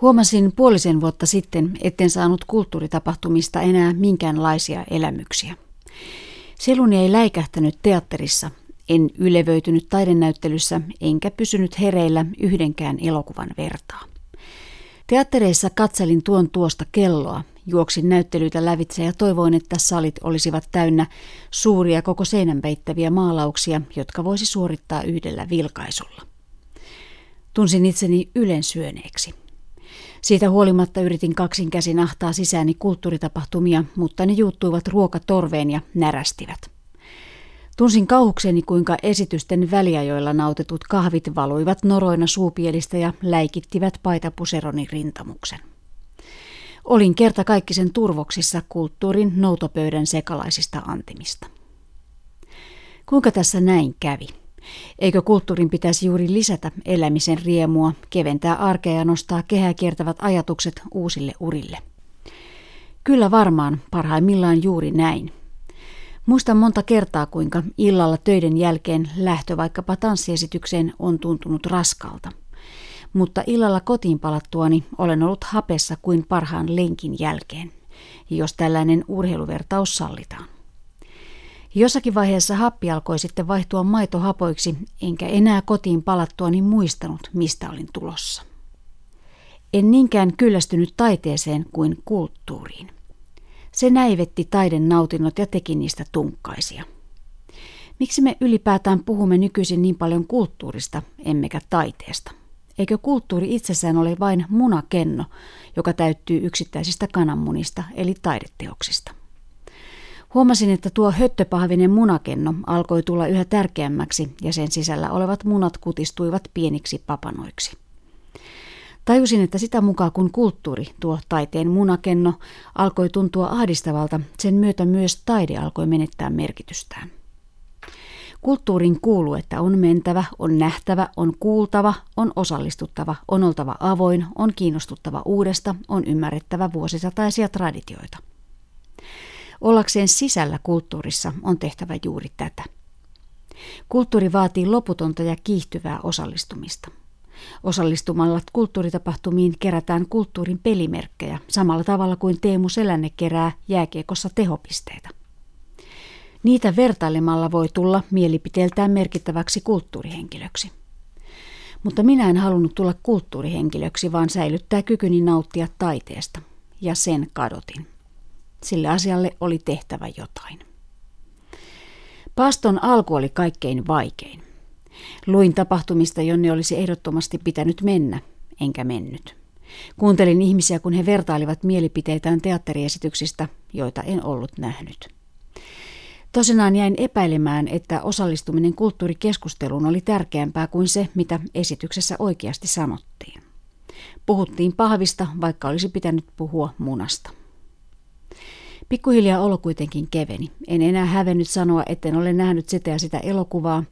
Huomasin puolisen vuotta sitten, etten saanut kulttuuritapahtumista enää minkäänlaisia elämyksiä. Seluni ei läikähtänyt teatterissa, en ylevöitynyt taidenäyttelyssä, enkä pysynyt hereillä yhdenkään elokuvan vertaa. Teattereissa katselin tuon tuosta kelloa, juoksin näyttelyitä lävitse ja toivoin, että salit olisivat täynnä suuria koko seinän peittäviä maalauksia, jotka voisi suorittaa yhdellä vilkaisulla. Tunsin itseni ylensyöneeksi. Siitä huolimatta yritin kaksin käsin ahtaa sisääni kulttuuritapahtumia, mutta ne juuttuivat ruokatorveen ja närästivät. Tunsin kauhukseni, kuinka esitysten väliajoilla nautetut kahvit valuivat noroina suupielistä ja läikittivät paitapuseroni rintamuksen. Olin kertakaikkisen turvoksissa kulttuurin noutopöydän sekalaisista antimista. Kuinka tässä näin kävi? Eikö kulttuurin pitäisi juuri lisätä elämisen riemua, keventää arkea ja nostaa kehää kiertävät ajatukset uusille urille? Kyllä varmaan, parhaimmillaan juuri näin. Muistan monta kertaa, kuinka illalla töiden jälkeen lähtö vaikkapa tanssiesitykseen on tuntunut raskalta. Mutta illalla kotiin palattuani olen ollut hapessa kuin parhaan lenkin jälkeen, jos tällainen urheiluvertaus sallitaan. Jossakin vaiheessa happi alkoi sitten vaihtua maitohapoiksi, enkä enää kotiin palattuani muistanut, mistä olin tulossa. En niinkään kyllästynyt taiteeseen kuin kulttuuriin. Se näivetti taiden nautinnot ja teki niistä tunkkaisia. Miksi me ylipäätään puhumme nykyisin niin paljon kulttuurista, emmekä taiteesta? Eikö kulttuuri itsessään ole vain munakenno, joka täyttyy yksittäisistä kananmunista eli taideteoksista? Huomasin, että tuo höttöpahvinen munakenno alkoi tulla yhä tärkeämmäksi ja sen sisällä olevat munat kutistuivat pieniksi papanoiksi. Tajusin, että sitä mukaan kun kulttuuri, tuo taiteen munakenno, alkoi tuntua ahdistavalta, sen myötä myös taide alkoi menettää merkitystään. Kulttuurin kuuluu, että on mentävä, on nähtävä, on kuultava, on osallistuttava, on oltava avoin, on kiinnostuttava uudesta, on ymmärrettävä vuosisataisia traditioita. Ollakseen sisällä kulttuurissa on tehtävä juuri tätä. Kulttuuri vaatii loputonta ja kiihtyvää osallistumista. Osallistumalla kulttuuritapahtumiin kerätään kulttuurin pelimerkkejä samalla tavalla kuin Teemu Selänne kerää jääkiekossa tehopisteitä. Niitä vertailemalla voi tulla mielipiteeltään merkittäväksi kulttuurihenkilöksi. Mutta minä en halunnut tulla kulttuurihenkilöksi, vaan säilyttää kykyni nauttia taiteesta. Ja sen kadotin. Sille asialle oli tehtävä jotain. Paaston alku oli kaikkein vaikein. Luin tapahtumista, jonne olisi ehdottomasti pitänyt mennä, enkä mennyt. Kuuntelin ihmisiä, kun he vertailivat mielipiteitään teatteriesityksistä, joita en ollut nähnyt. Tosinaan jäin epäilemään, että osallistuminen kulttuurikeskusteluun oli tärkeämpää kuin se, mitä esityksessä oikeasti sanottiin. Puhuttiin pahvista, vaikka olisi pitänyt puhua munasta. Pikkuhiljaa olo kuitenkin keveni. En enää hävennyt sanoa, etten ole nähnyt sitä ja sitä elokuvaa,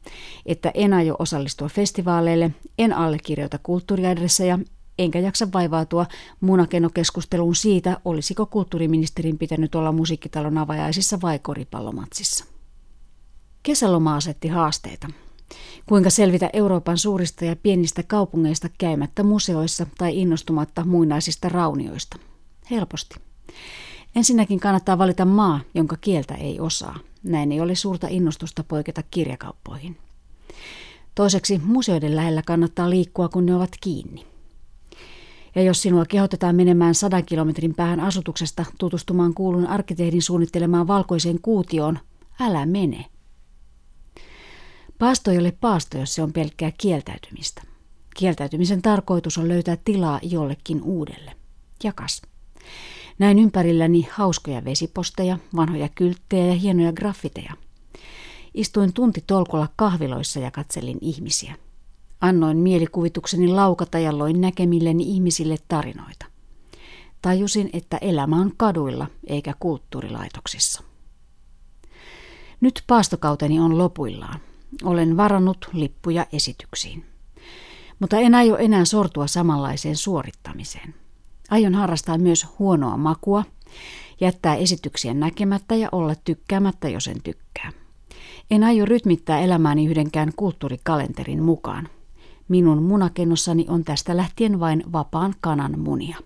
että en aio osallistua festivaaleille, en allekirjoita kulttuuriadresseja, enkä jaksa vaivautua munakennokeskusteluun siitä, olisiko kulttuuriministerin pitänyt olla musiikkitalon avajaisissa vai koripallomatsissa. Kesäloma asetti haasteita. Kuinka selvitä Euroopan suurista ja pienistä kaupungeista käymättä museoissa tai innostumatta muinaisista raunioista? Helposti. Ensinnäkin kannattaa valita maa, jonka kieltä ei osaa. Näin ei ole suurta innostusta poiketa kirjakauppoihin. Toiseksi museoiden lähellä kannattaa liikkua, kun ne ovat kiinni. Ja jos sinua kehotetaan menemään 100 kilometrin päähän asutuksesta tutustumaan kuulun arkkitehdin suunnittelemaan valkoiseen kuutioon, älä mene. Paasto ei ole paasto, jos se on pelkkää kieltäytymistä. Kieltäytymisen tarkoitus on löytää tilaa jollekin uudelle. Jakas. Näin ympärilläni hauskoja vesiposteja, vanhoja kylttejä ja hienoja graffiteja. Istuin tuntitolkulla kahviloissa ja katselin ihmisiä. Annoin mielikuvitukseni laukata ja loin näkemilleni ihmisille tarinoita. Tajusin, että elämä on kaduilla eikä kulttuurilaitoksissa. Nyt paastokauteni on lopuillaan. Olen varannut lippuja esityksiin. Mutta en aio enää sortua samanlaiseen suorittamiseen. Aion harrastaa myös huonoa makua, jättää esityksiä näkemättä ja olla tykkäämättä, jos en tykkää. En aio rytmittää elämääni yhdenkään kulttuurikalenterin mukaan. Minun munakennossani on tästä lähtien vain vapaan kanan munia.